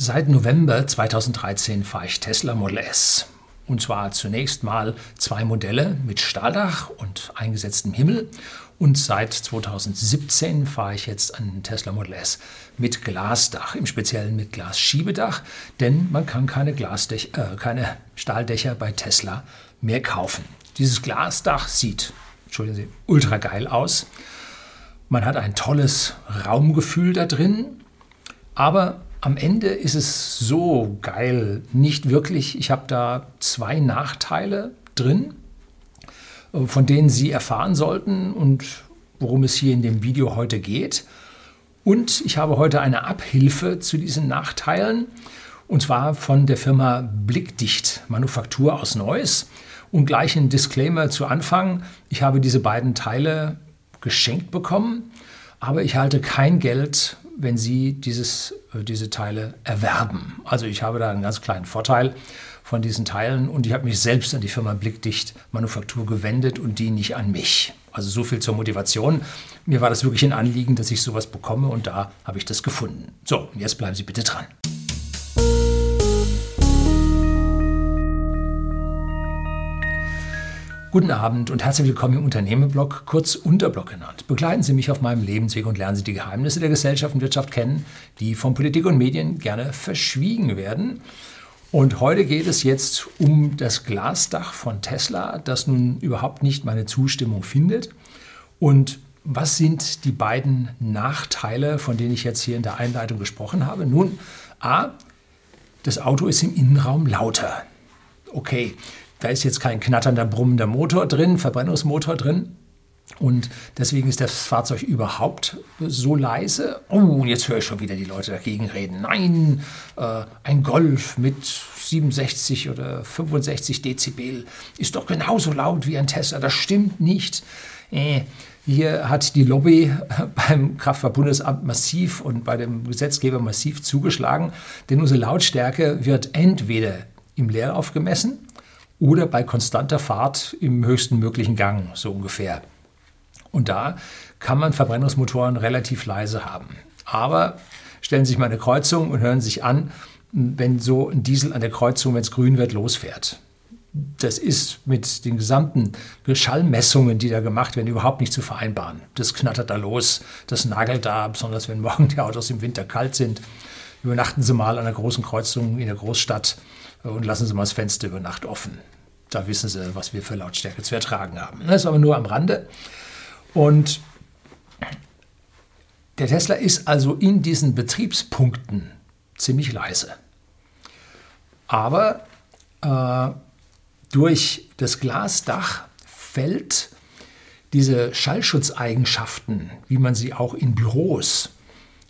Seit November 2013 fahre ich Tesla Model S. Und zwar zunächst mal 2 Modelle mit Stahldach und eingesetztem Himmel. Und seit 2017 fahre ich jetzt einen Tesla Model S mit Glasdach, im Speziellen mit Glasschiebedach, denn man kann keine Stahldächer bei Tesla mehr kaufen. Dieses Glasdach sieht, ultra geil aus. Man hat ein tolles Raumgefühl da drin, aber am Ende ist es so geil, nicht wirklich. Ich habe da 2 Nachteile drin, von denen Sie erfahren sollten und worum es hier in dem Video heute geht. Und ich habe heute eine Abhilfe zu diesen Nachteilen, und zwar von der Firma Blickdicht Manufaktur aus Neuss. Und gleich ein Disclaimer zu Anfang: Ich habe diese beiden Teile geschenkt bekommen, aber ich halte kein Geld, wenn Sie diese Teile erwerben. Also ich habe da einen ganz kleinen Vorteil von diesen Teilen, und ich habe mich selbst an die Firma Blickdicht Manufaktur gewendet und die nicht an mich. Also so viel zur Motivation. Mir war das wirklich ein Anliegen, dass ich sowas bekomme, und da habe ich das gefunden. So, und jetzt bleiben Sie bitte dran. Guten Abend und herzlich willkommen im Unternehmerblog, kurz Unterblog genannt. Begleiten Sie mich auf meinem Lebensweg und lernen Sie die Geheimnisse der Gesellschaft und Wirtschaft kennen, die von Politik und Medien gerne verschwiegen werden. Und heute geht es jetzt um das Glasdach von Tesla, das nun überhaupt nicht meine Zustimmung findet. Und was sind die beiden Nachteile, von denen ich jetzt hier in der Einleitung gesprochen habe? Nun, a, das Auto ist im Innenraum lauter. Okay. Da ist jetzt kein knatternder, brummender Motor drin, Verbrennungsmotor drin, und deswegen ist das Fahrzeug überhaupt so leise. Oh, jetzt höre ich schon wieder die Leute dagegen reden. Nein, ein Golf mit 67 oder 65 Dezibel ist doch genauso laut wie ein Tesla. Das stimmt nicht. Hier hat die Lobby beim Kraftfahrtbundesamt massiv und bei dem Gesetzgeber massiv zugeschlagen, denn unsere Lautstärke wird entweder im Leerlauf gemessen oder bei konstanter Fahrt im höchsten möglichen Gang, so ungefähr. Und da kann man Verbrennungsmotoren relativ leise haben. Aber stellen Sie sich mal eine Kreuzung und hören sich an, wenn so ein Diesel an der Kreuzung, wenn es grün wird, losfährt. Das ist mit den gesamten Schallmessungen, die da gemacht werden, überhaupt nicht zu vereinbaren. Das knattert da los, das nagelt da, besonders wenn morgen die Autos im Winter kalt sind. Übernachten Sie mal an einer großen Kreuzung in der Großstadt und lassen Sie mal das Fenster über Nacht offen. Da wissen Sie, was wir für Lautstärke zu ertragen haben. Das ist aber nur am Rande. Und der Tesla ist also in diesen Betriebspunkten ziemlich leise. Aber durch das Glasdach fällt diese Schallschutzeigenschaften, wie man sie auch in Büros,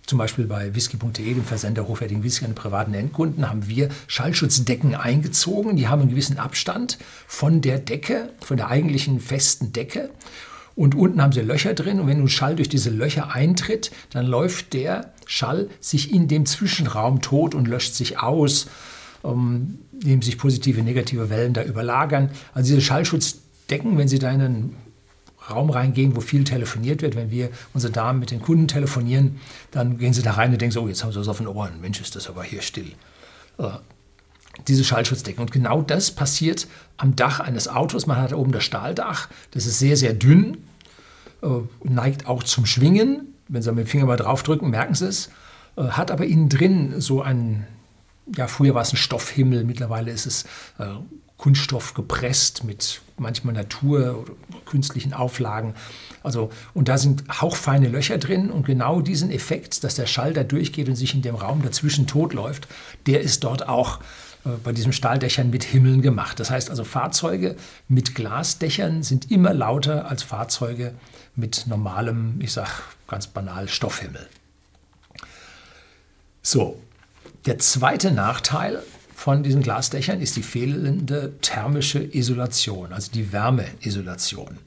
zum Beispiel bei whisky.de, dem Versender hochwertigen Whisky an privaten Endkunden, haben wir Schallschutzdecken eingezogen. Die haben einen gewissen Abstand von der Decke, von der eigentlichen festen Decke. Und unten haben sie Löcher drin. Und wenn nun Schall durch diese Löcher eintritt, dann läuft der Schall sich in dem Zwischenraum tot und löscht sich aus, indem sich positive und negative Wellen da überlagern. Also diese Schallschutzdecken, wenn Sie da in einen Raum reingehen, wo viel telefoniert wird. Wenn wir unsere Damen mit den Kunden telefonieren, dann gehen sie da rein und denken so, oh, jetzt haben sie was auf den Ohren. Mensch, ist das aber hier still. Diese Schallschutzdecken. Und genau das passiert am Dach eines Autos. Man hat da oben das Stahldach. Das ist sehr, sehr dünn, neigt auch zum Schwingen. Wenn Sie mit dem Finger mal draufdrücken, merken Sie es. Hat aber innen drin so einen, ja, früher war es ein Stoffhimmel, mittlerweile ist es Kunststoff gepresst mit manchmal Natur- oder künstlichen Auflagen. Also, und da sind hauchfeine Löcher drin, und genau diesen Effekt, dass der Schall da durchgeht und sich in dem Raum dazwischen totläuft, der ist dort auch bei diesen Stahldächern mit Himmeln gemacht. Das heißt also, Fahrzeuge mit Glasdächern sind immer lauter als Fahrzeuge mit normalem, ich sag ganz banal, Stoffhimmel. So, der zweite Nachteil von diesen Glasdächern ist die fehlende thermische Isolation, also die Wärmeisolation.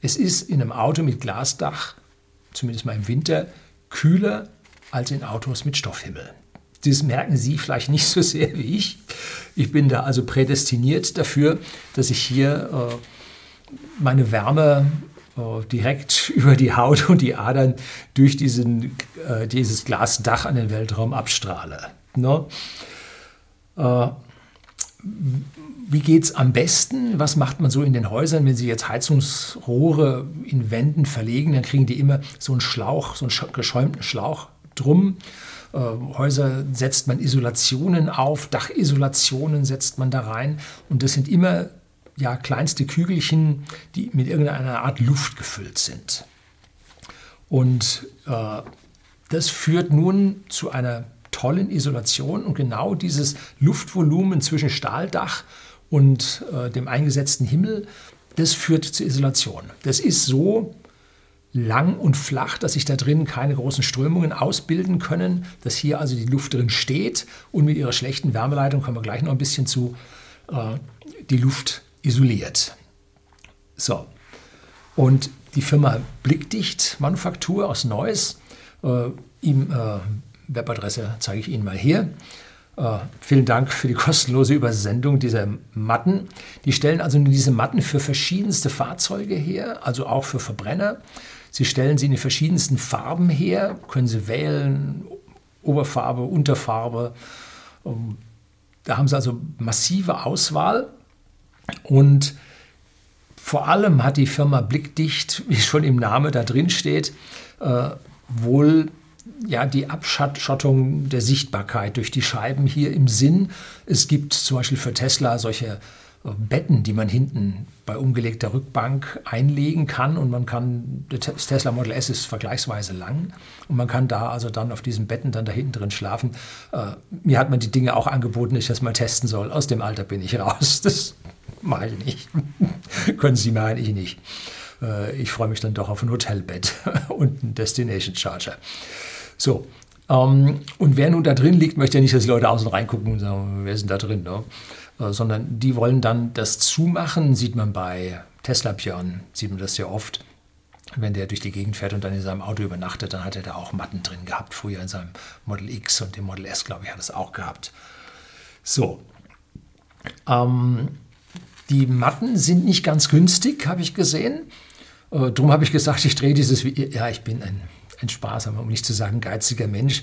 Es ist in einem Auto mit Glasdach, zumindest mal im Winter, kühler als in Autos mit Stoffhimmel. Das merken Sie vielleicht nicht so sehr wie ich. Ich bin da also prädestiniert dafür, dass ich hier meine Wärme direkt über die Haut und die Adern durch dieses Glasdach an den Weltraum abstrahle. Ne? Wie geht es am besten? Was macht man so in den Häusern, wenn Sie jetzt Heizungsrohre in Wänden verlegen? Dann kriegen die immer so einen Schlauch, so einen geschäumten Schlauch drum. Häuser setzt man Isolationen auf, Dachisolationen setzt man da rein. Und das sind immer ja, kleinste Kügelchen, die mit irgendeiner Art Luft gefüllt sind. Und das führt nun zu einer tollen Isolation und genau dieses Luftvolumen zwischen Stahldach und dem eingesetzten Himmel, das führt zur Isolation. Das ist so lang und flach, dass sich da drin keine großen Strömungen ausbilden können, dass hier also die Luft drin steht und mit ihrer schlechten Wärmeleitung kommen wir gleich noch ein bisschen zu, die Luft isoliert. So, und die Firma Blickdicht Manufaktur aus Neuss, im Webadresse zeige ich Ihnen mal hier. Vielen Dank für die kostenlose Übersendung dieser Matten. Die stellen also diese Matten für verschiedenste Fahrzeuge her, also auch für Verbrenner. Sie stellen sie in den verschiedensten Farben her, können sie wählen, Oberfarbe, Unterfarbe. Da haben sie also massive Auswahl und vor allem hat die Firma Blickdicht, wie schon im Namen da drin steht, wohl ja, die Abschottung der Sichtbarkeit durch die Scheiben hier im Sinn. Es gibt zum Beispiel für Tesla solche Betten, die man hinten bei umgelegter Rückbank einlegen kann und man kann, das Tesla Model S ist vergleichsweise lang und man kann da also dann auf diesen Betten dann da hinten drin schlafen. Mir hat man die Dinge auch angeboten, dass ich das mal testen soll. Aus dem Alter bin ich raus. Das mache ich nicht. Können Sie meinen, ich nicht. Ich freue mich dann doch auf ein Hotelbett und einen Destination Charger. So, und wer nun da drin liegt, möchte ja nicht, dass die Leute außen reingucken und sagen, wer ist denn da drin, ne? Sondern die wollen dann das zumachen, sieht man bei Tesla-Pjörn, sieht man das sehr oft, wenn der durch die Gegend fährt und dann in seinem Auto übernachtet, dann hat er da auch Matten drin gehabt, früher in seinem Model X und dem Model S, glaube ich, hat es auch gehabt. So, die Matten sind nicht ganz günstig, habe ich gesehen, drum habe ich gesagt, ich drehe dieses Video, ja, ich bin ein sparsamer, um nicht zu sagen geiziger Mensch.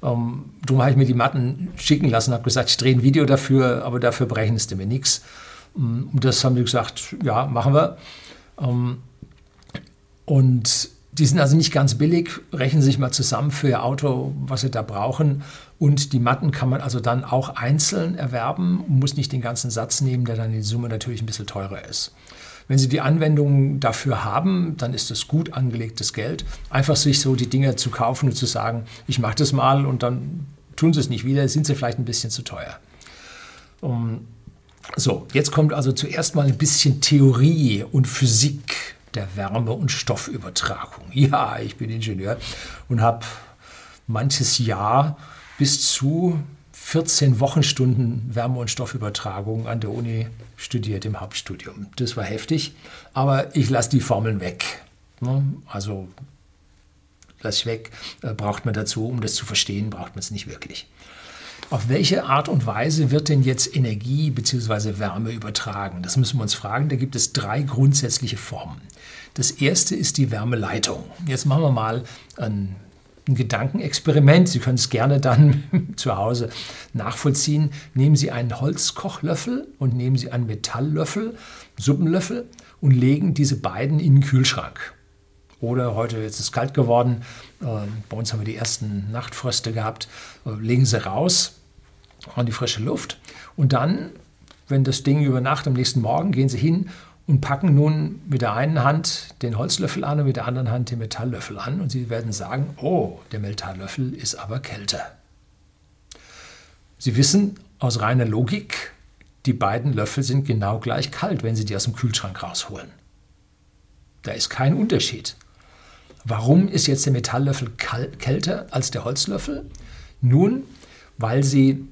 Darum habe ich mir die Matten schicken lassen, habe gesagt, ich drehe ein Video dafür, aber dafür berechnest du mir nichts. Und das haben die gesagt, ja, machen wir. Und die sind also nicht ganz billig, rechnen sich mal zusammen für ihr Auto, was sie da brauchen. Und die Matten kann man also dann auch einzeln erwerben, muss nicht den ganzen Satz nehmen, der dann in Summe natürlich ein bisschen teurer ist. Wenn Sie die Anwendung dafür haben, dann ist das gut angelegtes Geld. Einfach sich so die Dinger zu kaufen und zu sagen, ich mache das mal und dann tun Sie es nicht wieder, sind Sie vielleicht ein bisschen zu teuer. So, jetzt kommt also zuerst mal ein bisschen Theorie und Physik der Wärme- und Stoffübertragung. Ja, ich bin Ingenieur und habe manches Jahr bis zu 14 Wochenstunden Wärme- und Stoffübertragung an der Uni studiert im Hauptstudium. Das war heftig, aber ich lasse die Formeln weg. Also lasse ich weg, braucht man dazu, um das zu verstehen, braucht man es nicht wirklich. Auf welche Art und Weise wird denn jetzt Energie bzw. Wärme übertragen? Das müssen wir uns fragen. Da gibt es drei grundsätzliche Formen. Das erste ist die Wärmeleitung. Jetzt machen wir mal ein Gedankenexperiment. Sie können es gerne dann zu Hause nachvollziehen. Nehmen Sie einen Holzkochlöffel und nehmen Sie einen Metalllöffel, Suppenlöffel und legen diese beiden in den Kühlschrank. Oder heute, jetzt ist es kalt geworden, bei uns haben wir die ersten Nachtfröste gehabt, legen Sie raus an die frische Luft und dann, wenn das Ding über Nacht am nächsten Morgen, gehen Sie hin und packen nun mit der einen Hand den Holzlöffel an und mit der anderen Hand den Metalllöffel an. Und Sie werden sagen, oh, der Metalllöffel ist aber kälter. Sie wissen aus reiner Logik, die beiden Löffel sind genau gleich kalt, wenn Sie die aus dem Kühlschrank rausholen. Da ist kein Unterschied. Warum ist jetzt der Metalllöffel kälter als der Holzlöffel? Nun, weil Sie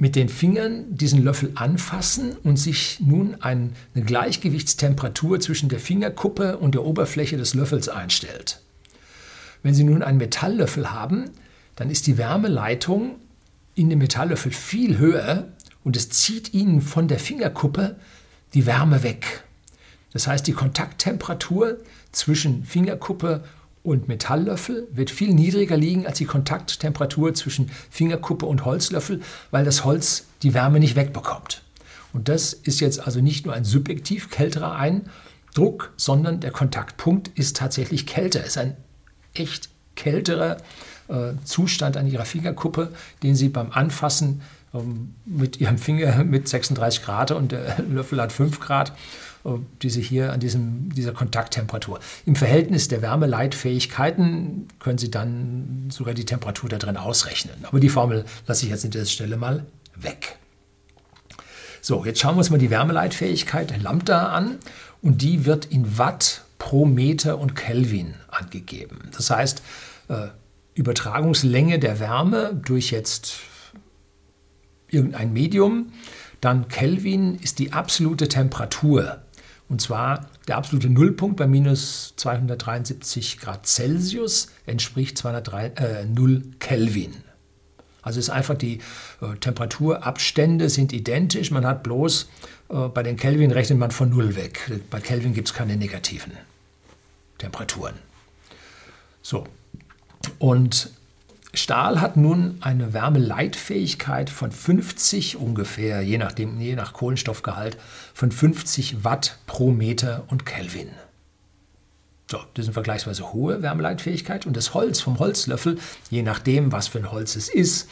mit den Fingern diesen Löffel anfassen und sich nun eine Gleichgewichtstemperatur zwischen der Fingerkuppe und der Oberfläche des Löffels einstellt. Wenn Sie nun einen Metalllöffel haben, dann ist die Wärmeleitung in dem Metalllöffel viel höher und es zieht Ihnen von der Fingerkuppe die Wärme weg. Das heißt, die Kontakttemperatur zwischen Fingerkuppe und Metalllöffel wird viel niedriger liegen als die Kontakttemperatur zwischen Fingerkuppe und Holzlöffel, weil das Holz die Wärme nicht wegbekommt. Und das ist jetzt also nicht nur ein subjektiv kälterer Eindruck, sondern der Kontaktpunkt ist tatsächlich kälter. Es ist ein echt kälterer Zustand an Ihrer Fingerkuppe, den Sie beim Anfassen mit Ihrem Finger mit 36 Grad und der Löffel hat 5 Grad, die Sie hier an dieser Kontakttemperatur. Im Verhältnis der Wärmeleitfähigkeiten können Sie dann sogar die Temperatur da drin ausrechnen. Aber die Formel lasse ich jetzt an dieser Stelle mal weg. So, jetzt schauen wir uns mal die Wärmeleitfähigkeit Lambda an und die wird in Watt pro Meter und Kelvin angegeben. Das heißt, Übertragungslänge der Wärme durch jetzt irgendein Medium, dann Kelvin ist die absolute Temperatur und zwar der absolute Nullpunkt bei minus 273 Grad Celsius entspricht 0 Kelvin. Also ist einfach die Temperaturabstände sind identisch, man hat bloß bei den Kelvin rechnet man von 0 weg. Bei Kelvin gibt es keine negativen Temperaturen. So, und Stahl hat nun eine Wärmeleitfähigkeit von 50 ungefähr, je nach Kohlenstoffgehalt, von 50 Watt pro Meter und Kelvin. So, das ist eine vergleichsweise hohe Wärmeleitfähigkeit und das Holz vom Holzlöffel, je nachdem, was für ein Holz es ist,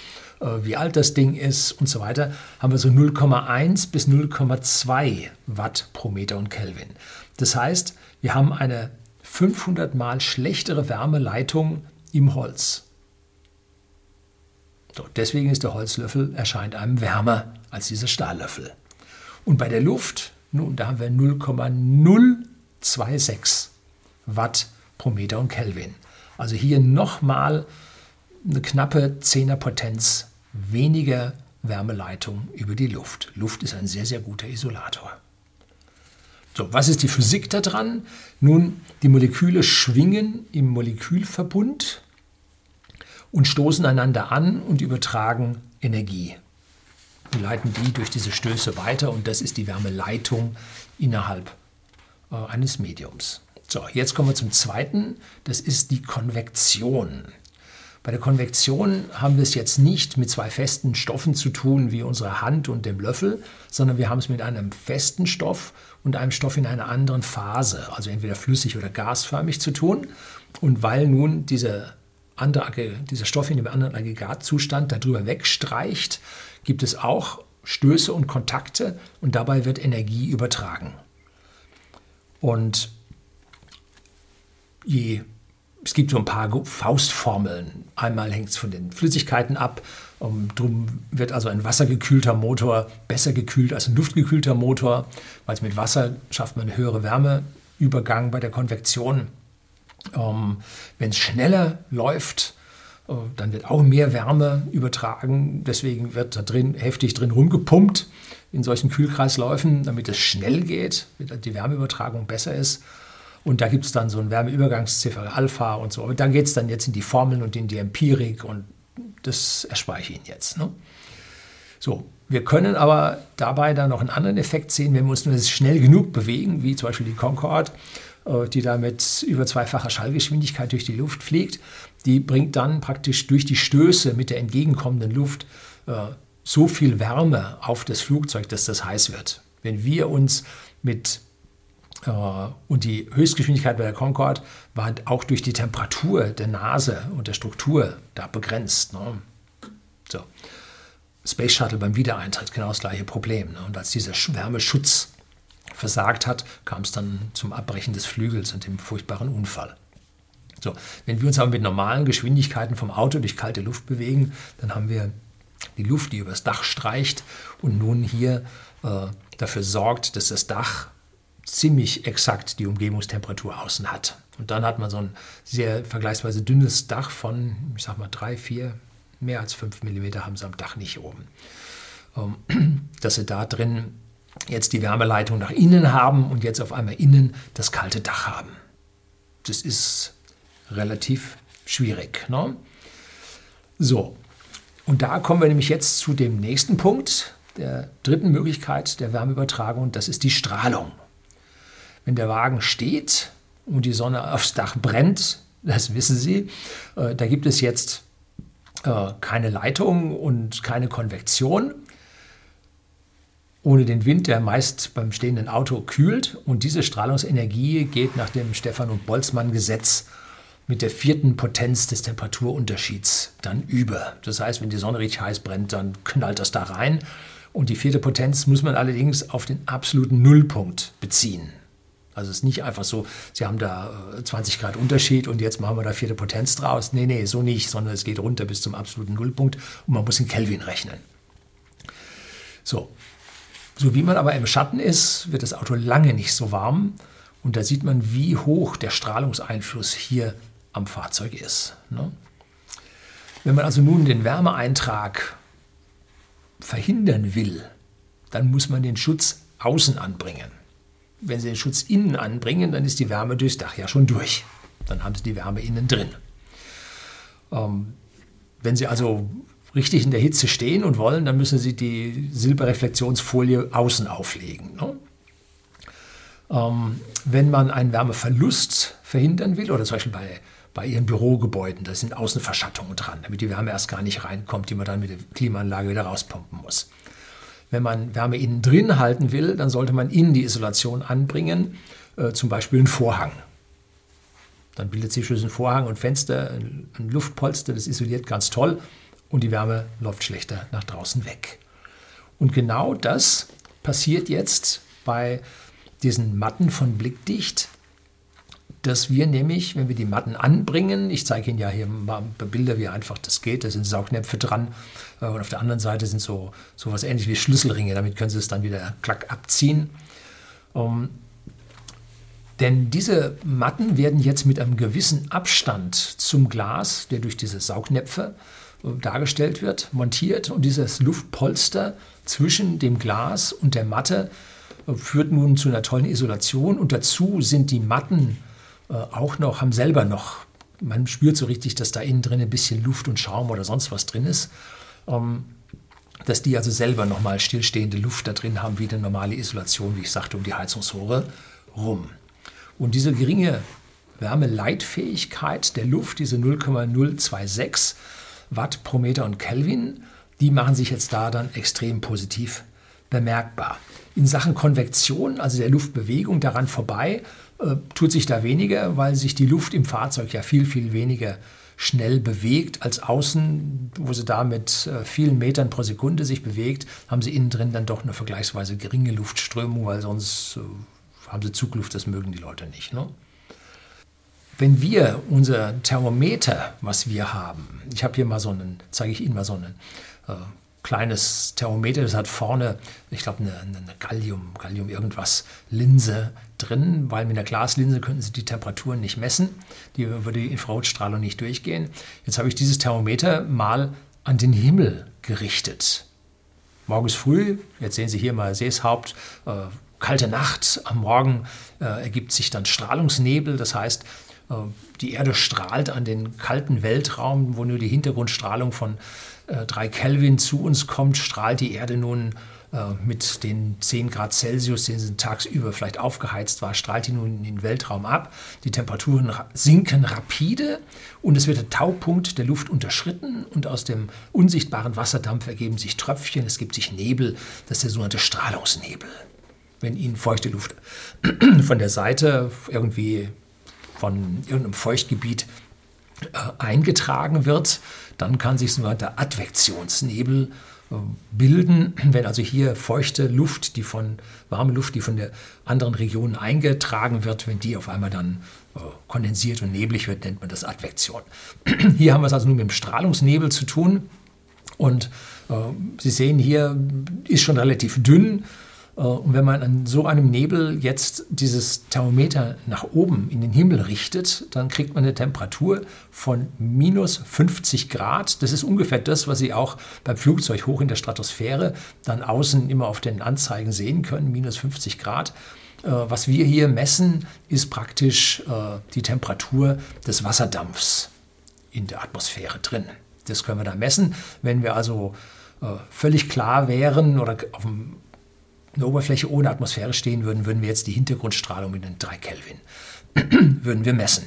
wie alt das Ding ist und so weiter, haben wir so 0,1 bis 0,2 Watt pro Meter und Kelvin. Das heißt, wir haben eine 500 Mal schlechtere Wärmeleitung im Holz. So, deswegen ist der Holzlöffel erscheint einem wärmer als dieser Stahllöffel. Und bei der Luft, nun, da haben wir 0,026 Watt pro Meter und Kelvin. Also hier nochmal eine knappe 10er Potenz weniger Wärmeleitung über die Luft. Luft ist ein sehr, sehr guter Isolator. So, was ist die Physik da dran? Nun, die Moleküle schwingen im Molekülverbund und stoßen einander an und übertragen Energie. Wir leiten die durch diese Stöße weiter und das ist die Wärmeleitung innerhalb eines Mediums. So, jetzt kommen wir zum zweiten, das ist die Konvektion. Bei der Konvektion haben wir es jetzt nicht mit zwei festen Stoffen zu tun, wie unserer Hand und dem Löffel, sondern wir haben es mit einem festen Stoff und einem Stoff in einer anderen Phase, also entweder flüssig oder gasförmig zu tun. Und weil nun dieser Stoff in dem anderen Aggregatzustand darüber wegstreicht, gibt es auch Stöße und Kontakte und dabei wird Energie übertragen. Und es gibt so ein paar Faustformeln. Einmal hängt es von den Flüssigkeiten ab. Drum wird also ein wassergekühlter Motor besser gekühlt als ein luftgekühlter Motor, weil mit Wasser schafft man einen höheren Wärmeübergang bei der Konvektion. Wenn es schneller läuft, dann wird auch mehr Wärme übertragen. Deswegen wird da drin heftig drin rumgepumpt in solchen Kühlkreisläufen, damit es schnell geht, damit die Wärmeübertragung besser ist. Und da gibt es dann so einen Wärmeübergangsziffer Alpha und so. Aber dann geht es dann jetzt in die Formeln und in die Empirik und das erspare ich Ihnen jetzt. Ne? So, wir können aber dabei dann noch einen anderen Effekt sehen, wenn wir uns nur schnell genug bewegen, wie zum Beispiel die Concorde, die da mit über 2-facher Schallgeschwindigkeit durch die Luft fliegt. Die bringt dann praktisch durch die Stöße mit der entgegenkommenden Luft so viel Wärme auf das Flugzeug, dass das heiß wird. Wenn wir uns und die Höchstgeschwindigkeit bei der Concorde war auch durch die Temperatur der Nase und der Struktur da begrenzt. Ne? So. Space Shuttle beim Wiedereintritt, genau das gleiche Problem. Ne? Und als dieser Wärmeschutz versagt hat, kam es dann zum Abbrechen des Flügels und dem furchtbaren Unfall. So. Wenn wir uns aber mit normalen Geschwindigkeiten vom Auto durch kalte Luft bewegen, dann haben wir die Luft, die übers Dach streicht und nun hier dafür sorgt, dass das Dach ziemlich exakt die Umgebungstemperatur außen hat. Und dann hat man so ein sehr vergleichsweise dünnes Dach von, ich sag mal, 3, 4, mehr als 5 mm haben sie am Dach nicht oben. Dass sie da drin jetzt die Wärmeleitung nach innen haben und jetzt auf einmal innen das kalte Dach haben. Das ist relativ schwierig. Ne? So, und da kommen wir nämlich jetzt zu dem nächsten Punkt, der dritten Möglichkeit der Wärmeübertragung, das ist die Strahlung. Wenn der Wagen steht und die Sonne aufs Dach brennt, das wissen Sie. Da gibt es jetzt keine Leitung und keine Konvektion. Ohne den Wind, der meist beim stehenden Auto kühlt. Und diese Strahlungsenergie geht nach dem Stefano-Boltzmann-Gesetz mit der 4. Potenz des Temperaturunterschieds dann über. Das heißt, wenn die Sonne richtig heiß brennt, dann knallt das da rein. Und die 4. Potenz muss man allerdings auf den absoluten Nullpunkt beziehen. Also es ist nicht einfach so, Sie haben da 20 Grad Unterschied und jetzt machen wir da 4. Potenz draus. Nee, so nicht, sondern es geht runter bis zum absoluten Nullpunkt und man muss in Kelvin rechnen. So wie man aber im Schatten ist, wird das Auto lange nicht so warm. Und da sieht man, wie hoch der Strahlungseinfluss hier am Fahrzeug ist. Wenn man also nun den Wärmeeintrag verhindern will, dann muss man den Schutz außen anbringen. Wenn Sie den Schutz innen anbringen, dann ist die Wärme durchs Dach ja schon durch. Dann haben Sie die Wärme innen drin. Wenn Sie also richtig in der Hitze stehen und wollen, dann müssen Sie die Silberreflexionsfolie außen auflegen. Wenn man einen Wärmeverlust verhindern will, oder zum Beispiel bei Ihren Bürogebäuden, da sind Außenverschattungen dran, damit die Wärme erst gar nicht reinkommt, die man dann mit der Klimaanlage wieder rauspumpen muss. Wenn man Wärme innen drin halten will, dann sollte man in die Isolation anbringen, zum Beispiel einen Vorhang. Dann bildet sich zwischen Vorhang und Fenster ein Luftpolster, das isoliert ganz toll und die Wärme läuft schlechter nach draußen weg. Und genau das passiert jetzt bei diesen Matten von Blickdicht, dass wir nämlich, wenn wir die Matten anbringen, ich zeige Ihnen ja hier mal Bilder, wie einfach das geht, da sind Saugnäpfe dran und auf der anderen Seite sind so was ähnlich wie Schlüsselringe, damit können Sie es dann wieder klack abziehen. Denn diese Matten werden jetzt mit einem gewissen Abstand zum Glas, der durch diese Saugnäpfe dargestellt wird, montiert und dieses Luftpolster zwischen dem Glas und der Matte führt nun zu einer tollen Isolation und dazu sind die Matten man spürt so richtig, dass da innen drin ein bisschen Luft und Schaum oder sonst was drin ist, dass die also selber nochmal stillstehende Luft da drin haben, wie eine normale Isolation, wie ich sagte, um die Heizungsrohre rum. Und diese geringe Wärmeleitfähigkeit der Luft, diese 0,026 Watt pro Meter und Kelvin, die machen sich jetzt da dann extrem positiv bemerkbar. In Sachen Konvektion, also der Luftbewegung daran vorbei, tut sich da weniger, weil sich die Luft im Fahrzeug ja viel, viel weniger schnell bewegt als außen, wo sie da mit vielen Metern pro Sekunde sich bewegt, haben sie innen drin dann doch eine vergleichsweise geringe Luftströmung, weil sonst haben sie Zugluft, das mögen die Leute nicht. Wenn wir unser Thermometer, was wir haben, ich habe hier mal zeige ich Ihnen mal so einen kleines Thermometer, das hat vorne, ich glaube, eine Gallium-Linse drin, weil mit einer Glaslinse könnten Sie die Temperaturen nicht messen, die würde die Infrarotstrahlung nicht durchgehen. Jetzt habe ich dieses Thermometer mal an den Himmel gerichtet. Morgens früh, jetzt sehen Sie hier mal Seeshaupt, kalte Nacht, am Morgen ergibt sich dann Strahlungsnebel, das heißt, die Erde strahlt an den kalten Weltraum, wo nur die Hintergrundstrahlung von 3 Kelvin zu uns kommt, strahlt die Erde nun mit den 10 Grad Celsius, den sie tagsüber vielleicht aufgeheizt war, strahlt die nun in den Weltraum ab. Die Temperaturen sinken rapide und es wird der Taupunkt der Luft unterschritten und aus dem unsichtbaren Wasserdampf ergeben sich Tröpfchen, es gibt sich Nebel, das ist der sogenannte Strahlungsnebel. Wenn Ihnen feuchte Luft von der Seite irgendwie von irgendeinem Feuchtgebiet eingetragen wird, dann kann sich sogar der Advektionsnebel bilden. Wenn also hier feuchte Luft, warme Luft, die von der anderen Region eingetragen wird, wenn die auf einmal dann kondensiert und neblig wird, nennt man das Advektion. Hier haben wir es also nun mit dem Strahlungsnebel zu tun und Sie sehen hier, ist schon relativ dünn. Und wenn man an so einem Nebel jetzt dieses Thermometer nach oben in den Himmel richtet, dann kriegt man eine Temperatur von minus 50 Grad. Das ist ungefähr das, was Sie auch beim Flugzeug hoch in der Stratosphäre dann außen immer auf den Anzeigen sehen können, minus 50 Grad. Was wir hier messen, ist praktisch die Temperatur des Wasserdampfs in der Atmosphäre drin. Das können wir da messen. Wenn wir also völlig klar wären oder auf dem eine Oberfläche ohne Atmosphäre stehen würden wir jetzt die Hintergrundstrahlung mit den 3 Kelvin messen.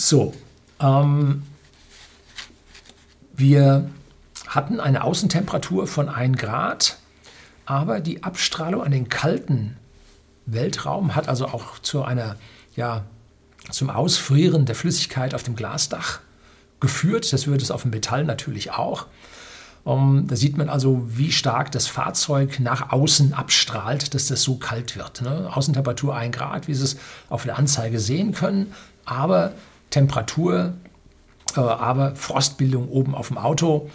So, wir hatten eine Außentemperatur von 1 Grad, aber die Abstrahlung an den kalten Weltraum hat also auch zu einer, ja, zum Ausfrieren der Flüssigkeit auf dem Glasdach geführt. Das würde es auf dem Metall natürlich auch. Da sieht man also, wie stark das Fahrzeug nach außen abstrahlt, dass das so kalt wird. Ne? Außentemperatur 1 Grad, wie Sie es auf der Anzeige sehen können, aber Temperatur, aber Frostbildung oben auf dem Auto,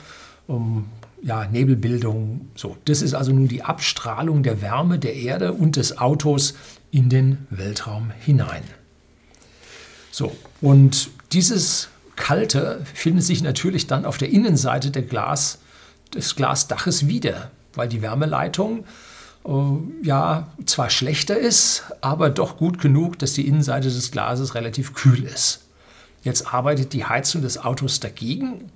ja, Nebelbildung. So. Das ist also nun die Abstrahlung der Wärme der Erde und des Autos in den Weltraum hinein. So, und dieses Kalte findet sich natürlich dann auf der Innenseite der des Glasdaches wieder, weil die Wärmeleitung ja zwar schlechter ist, aber doch gut genug, dass die Innenseite des Glases relativ kühl ist. Jetzt arbeitet die Heizung des Autos dagegen.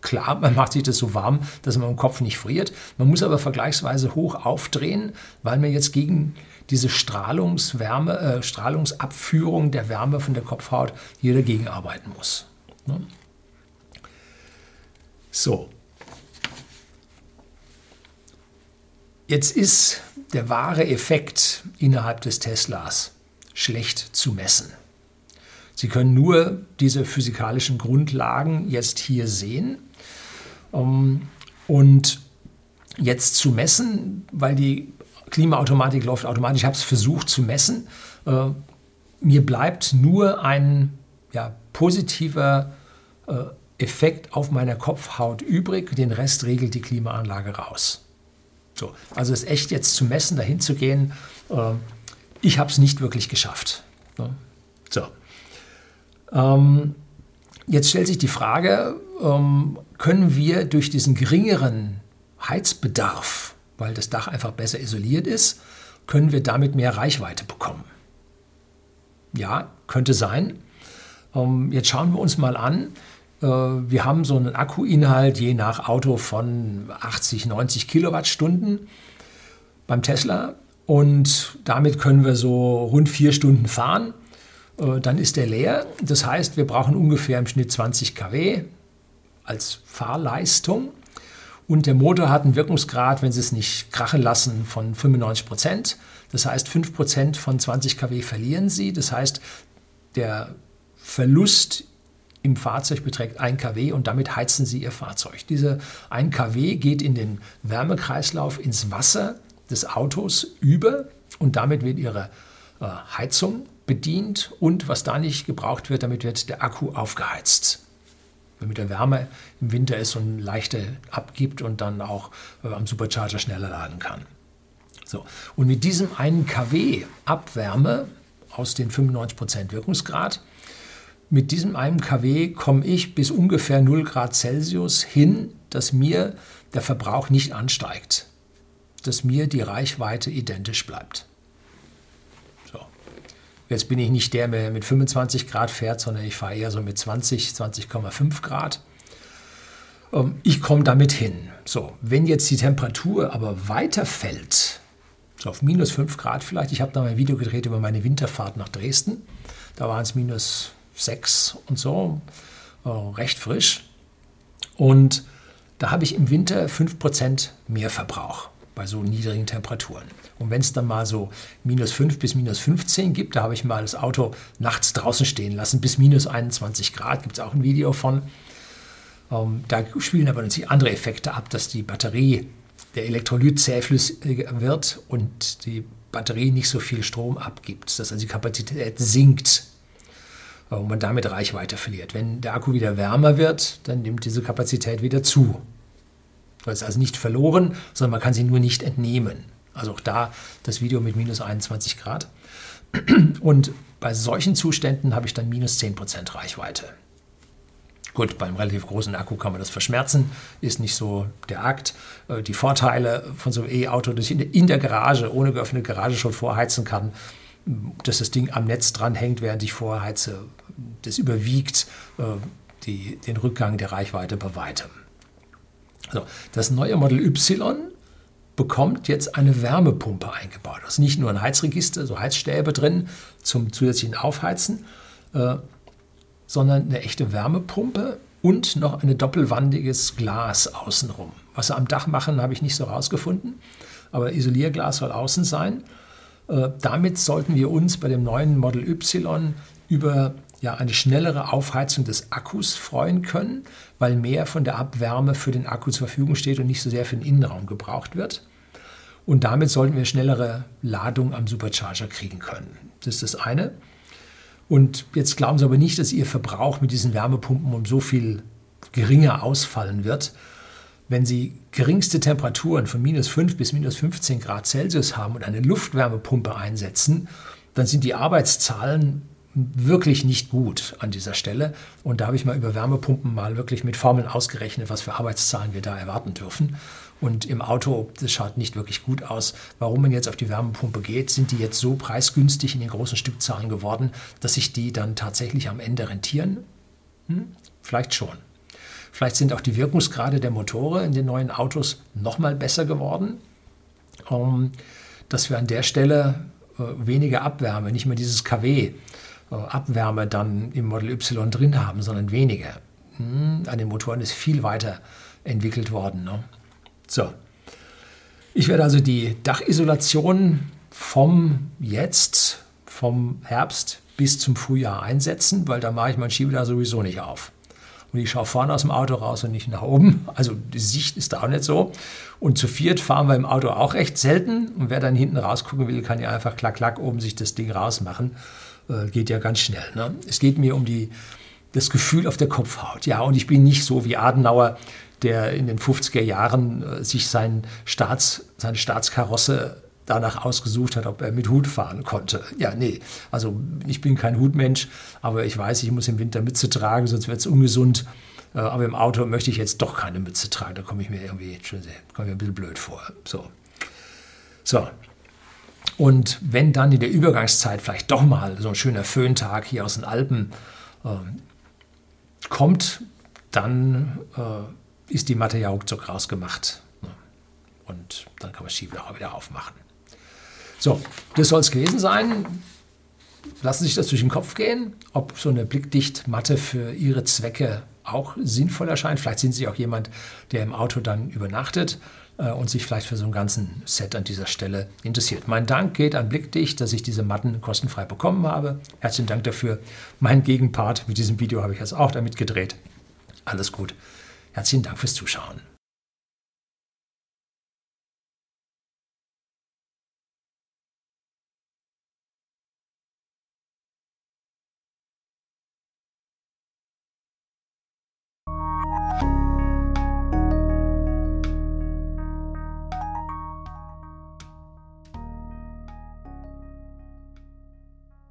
Klar, man macht sich das so warm, dass man im Kopf nicht friert. Man muss aber vergleichsweise hoch aufdrehen, weil man jetzt gegen diese Strahlungsabführung der Wärme von der Kopfhaut hier dagegen arbeiten muss. Ne? So. Jetzt ist der wahre Effekt innerhalb des Teslas schlecht zu messen. Sie können nur diese physikalischen Grundlagen jetzt hier sehen. Und jetzt zu messen, weil die Klimaautomatik läuft automatisch, ich habe es versucht zu messen, mir bleibt nur ein positiver Effekt auf meiner Kopfhaut übrig, den Rest regelt die Klimaanlage raus. So, also es echt jetzt zu messen, dahin zu gehen, ich habe es nicht wirklich geschafft. Ne? So. Jetzt stellt sich die Frage, können wir durch diesen geringeren Heizbedarf, weil das Dach einfach besser isoliert ist, können wir damit mehr Reichweite bekommen? Ja, könnte sein. Jetzt schauen wir uns mal an. Wir haben so einen Akkuinhalt je nach Auto von 80, 90 Kilowattstunden beim Tesla und damit können wir so rund 4 Stunden fahren. Dann ist der leer. Das heißt, wir brauchen ungefähr im Schnitt 20 kW als Fahrleistung. Und der Motor hat einen Wirkungsgrad, wenn Sie es nicht krachen lassen, von 95%. Das heißt, 5% von 20 kW verlieren Sie. Das heißt, der Verlust im Fahrzeug beträgt 1 kW und damit heizen Sie Ihr Fahrzeug. Diese 1 kW geht in den Wärmekreislauf ins Wasser des Autos über und damit wird Ihre Heizung bedient und was da nicht gebraucht wird, damit wird der Akku aufgeheizt. Wenn mit der Wärme im Winter ist und leichter abgibt und dann auch am Supercharger schneller laden kann. So. Und mit diesem 1 kW Abwärme aus den 95% Wirkungsgrad, mit diesem 1 kW komme ich bis ungefähr 0 Grad Celsius hin, dass mir der Verbrauch nicht ansteigt, dass mir die Reichweite identisch bleibt. Jetzt bin ich nicht der, der mit 25 Grad fährt, sondern ich fahre eher so mit 20, 20,5 Grad. Ich komme damit hin. So, wenn jetzt die Temperatur aber weiter fällt, so auf minus 5 Grad vielleicht, ich habe da mal ein Video gedreht über meine Winterfahrt nach Dresden, da waren es minus 6 und so, recht frisch. Und da habe ich im Winter 5% mehr Verbrauch bei so niedrigen Temperaturen. Und wenn es dann mal so minus 5 bis minus 15 gibt, da habe ich mal das Auto nachts draußen stehen lassen, bis minus 21 Grad, gibt es auch ein Video von. Da spielen aber natürlich andere Effekte ab, dass die Batterie, der Elektrolyt zähflüssiger wird und die Batterie nicht so viel Strom abgibt, dass also die Kapazität sinkt und man damit Reichweite verliert. Wenn der Akku wieder wärmer wird, dann nimmt diese Kapazität wieder zu. Das ist also nicht verloren, sondern man kann sie nur nicht entnehmen. Also auch da das Video mit minus 21 Grad. Und bei solchen Zuständen habe ich dann minus 10% Reichweite. Gut, beim relativ großen Akku kann man das verschmerzen, ist nicht so der Akt. Die Vorteile von so einem E-Auto, dass ich in der Garage, ohne geöffnete Garage schon vorheizen kann, dass das Ding am Netz dranhängt, während ich vorheize, das überwiegt den Rückgang der Reichweite bei weitem. Also das neue Model Y bekommt jetzt eine Wärmepumpe eingebaut. Das ist nicht nur ein Heizregister, so Heizstäbe drin zum zusätzlichen Aufheizen, sondern eine echte Wärmepumpe und noch ein doppelwandiges Glas außenrum. Was sie am Dach machen, habe ich nicht so rausgefunden, aber Isolierglas soll außen sein. Damit sollten wir uns bei dem neuen Model Y über eine schnellere Aufheizung des Akkus freuen können, weil mehr von der Abwärme für den Akku zur Verfügung steht und nicht so sehr für den Innenraum gebraucht wird. Und damit sollten wir schnellere Ladung am Supercharger kriegen können. Das ist das eine. Und jetzt glauben Sie aber nicht, dass Ihr Verbrauch mit diesen Wärmepumpen um so viel geringer ausfallen wird. Wenn Sie geringste Temperaturen von -5 bis -15 Grad Celsius haben und eine Luftwärmepumpe einsetzen, dann sind die Arbeitszahlen wirklich nicht gut an dieser Stelle. Und da habe ich mal über Wärmepumpen mal wirklich mit Formeln ausgerechnet, was für Arbeitszahlen wir da erwarten dürfen. Und im Auto, das schaut nicht wirklich gut aus. Warum man jetzt auf die Wärmepumpe geht, sind die jetzt so preisgünstig in den großen Stückzahlen geworden, dass sich die dann tatsächlich am Ende rentieren? Vielleicht schon. Vielleicht sind auch die Wirkungsgrade der Motore in den neuen Autos noch mal besser geworden, dass wir an der Stelle weniger Abwärme, nicht mehr dieses kW Abwärme dann im Model Y drin haben, sondern weniger. An den Motoren ist viel weiter entwickelt worden. Ne? So, ich werde also die Dachisolation vom Herbst bis zum Frühjahr einsetzen, weil da mache ich mein Schiebedach sowieso nicht auf. Und ich schaue vorne aus dem Auto raus und nicht nach oben. Also die Sicht ist da auch nicht so. Und zu viert fahren wir im Auto auch recht selten. Und wer dann hinten rausgucken will, kann ja einfach klack, klack oben sich das Ding rausmachen. Geht ja ganz schnell. Ne? Es geht mir um das Gefühl auf der Kopfhaut. Ja, und ich bin nicht so wie Adenauer, der in den 50er Jahren sich seine Staatskarosse danach ausgesucht hat, ob er mit Hut fahren konnte. Ja, nee, also ich bin kein Hutmensch, aber ich weiß, ich muss im Winter Mütze tragen, sonst wird es ungesund. Aber im Auto möchte ich jetzt doch keine Mütze tragen, da komme ich mir irgendwie ein bisschen blöd vor. So. Und wenn dann in der Übergangszeit vielleicht doch mal so ein schöner Föhntag hier aus den Alpen kommt, dann ist die Matte ja ruckzuck rausgemacht. Und dann kann man das Schiebedach auch wieder aufmachen. So, das soll es gewesen sein. Lassen Sie sich das durch den Kopf gehen, ob so eine Blickdichtmatte für Ihre Zwecke auch sinnvoll erscheint. Vielleicht sind Sie auch jemand, der im Auto dann übernachtet und sich vielleicht für so einen ganzen Set an dieser Stelle interessiert. Mein Dank geht an Blickdicht, dass ich diese Matten kostenfrei bekommen habe. Herzlichen Dank dafür. Mein Gegenpart mit diesem Video habe ich jetzt auch damit gedreht. Alles gut. Herzlichen Dank fürs Zuschauen.